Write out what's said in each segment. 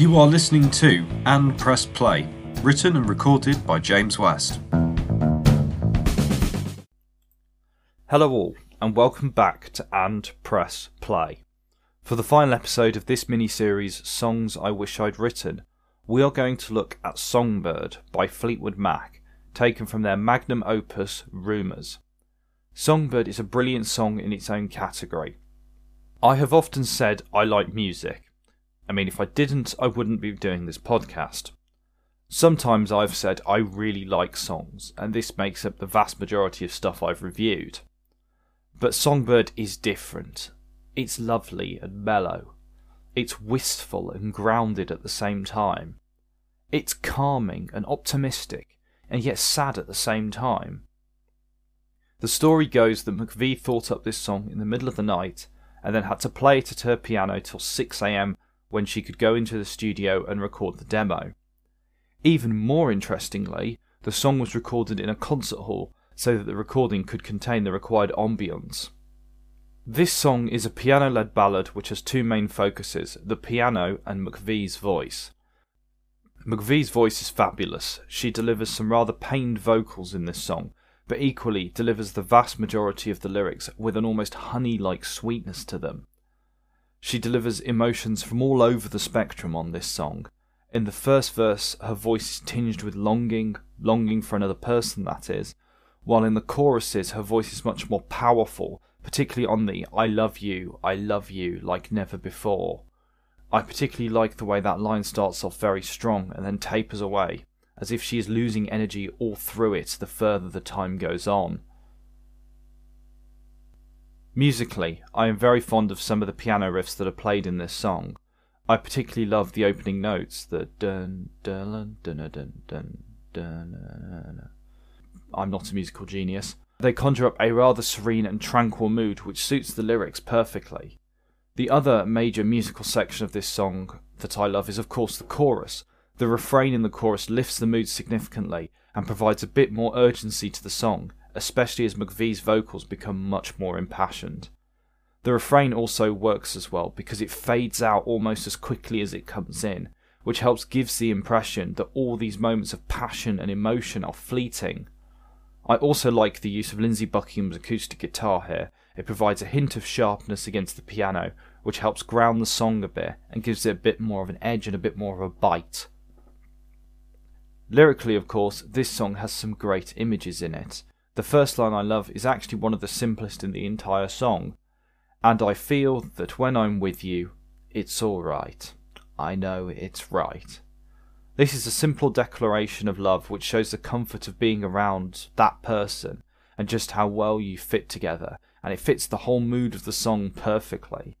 You are listening to And Press Play, written and recorded by James West. Hello all, and welcome back to And Press Play. For the final episode of this mini-series, Songs I Wish I'd Written, we are going to look at Songbird by Fleetwood Mac, taken from their magnum opus, Rumours. Songbird is a brilliant song in its own category. I have often said I like music. I mean, if I didn't, I wouldn't be doing this podcast. Sometimes I've said I really like songs, and this makes up the vast majority of stuff I've reviewed. But Songbird is different. It's lovely and mellow. It's wistful and grounded at the same time. It's calming and optimistic, and yet sad at the same time. The story goes that McVie thought up this song in the middle of the night, and then had to play it at her piano till 6 a.m. when she could go into the studio and record the demo. Even more interestingly, the song was recorded in a concert hall so that the recording could contain the required ambience. This song is a piano-led ballad which has two main focuses, the piano and McVie's voice. McVie's voice is fabulous. She delivers some rather pained vocals in this song, but equally delivers the vast majority of the lyrics with an almost honey-like sweetness to them. She delivers emotions from all over the spectrum on this song. In the first verse, her voice is tinged with longing for another person, that is, while in the choruses, her voice is much more powerful, particularly on the I love you, like never before. I particularly like the way that line starts off very strong and then tapers away, as if she is losing energy all through it the further the time goes on. Musically, I am very fond of some of the piano riffs that are played in this song. I particularly love the opening notes, the dun dun dun dun dun dun dun. I'm not a musical genius. They conjure up a rather serene and tranquil mood which suits the lyrics perfectly. The other major musical section of this song that I love is of course the chorus. The refrain in the chorus lifts the mood significantly and provides a bit more urgency to the song, especially as McVie's vocals become much more impassioned. The refrain also works as well because it fades out almost as quickly as it comes in, which helps give the impression that all these moments of passion and emotion are fleeting. I also like the use of Lindsey Buckingham's acoustic guitar here. It provides a hint of sharpness against the piano, which helps ground the song a bit and gives it a bit more of an edge and a bit more of a bite. Lyrically, of course, this song has some great images in it. The first line I love is actually one of the simplest in the entire song. And I feel that when I'm with you, it's alright. I know it's right. This is a simple declaration of love which shows the comfort of being around that person and just how well you fit together, and it fits the whole mood of the song perfectly.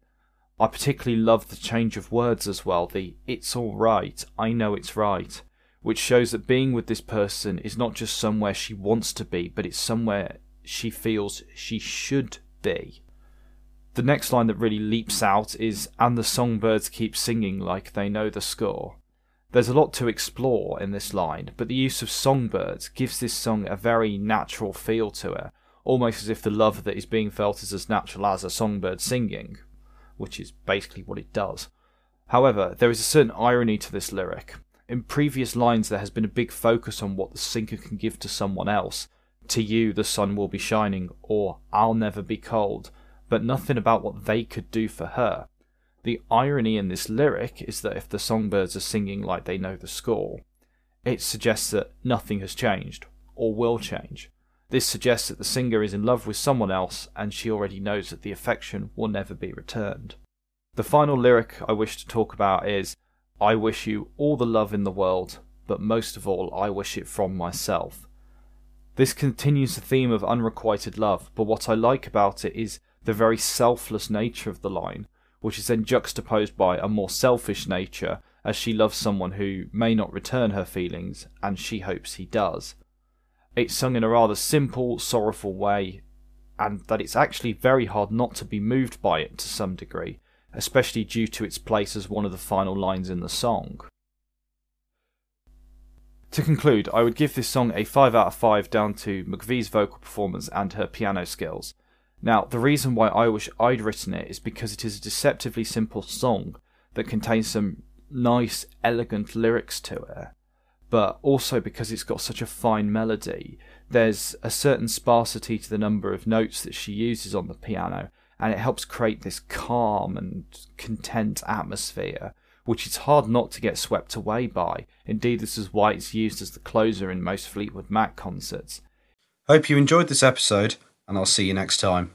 I particularly love the change of words as well, the it's alright, I know it's right, which shows that being with this person is not just somewhere she wants to be, but it's somewhere she feels she should be. The next line that really leaps out is, and the songbirds keep singing like they know the score. There's a lot to explore in this line, but the use of songbirds gives this song a very natural feel to it, almost as if the love that is being felt is as natural as a songbird singing, which is basically what it does. However, there is a certain irony to this lyric. In previous lines there has been a big focus on what the singer can give to someone else. To you the sun will be shining, or I'll never be cold, but nothing about what they could do for her. The irony in this lyric is that if the songbirds are singing like they know the score, it suggests that nothing has changed, or will change. This suggests that the singer is in love with someone else and she already knows that the affection will never be returned. The final lyric I wish to talk about is, I wish you all the love in the world, but most of all, I wish it from myself. This continues the theme of unrequited love, but what I like about it is the very selfless nature of the line, which is then juxtaposed by a more selfish nature, as she loves someone who may not return her feelings, and she hopes he does. It's sung in a rather simple, sorrowful way, and that it's actually very hard not to be moved by it to some degree, especially due to its place as one of the final lines in the song. To conclude, I would give this song a 5 out of 5 down to McVie's vocal performance and her piano skills. Now, the reason why I wish I'd written it is because it is a deceptively simple song that contains some nice, elegant lyrics to it, but also because it's got such a fine melody, there's a certain sparsity to the number of notes that she uses on the piano, and it helps create this calm and content atmosphere, which it's hard not to get swept away by. Indeed, this is why it's used as the closer in most Fleetwood Mac concerts. Hope you enjoyed this episode, and I'll see you next time.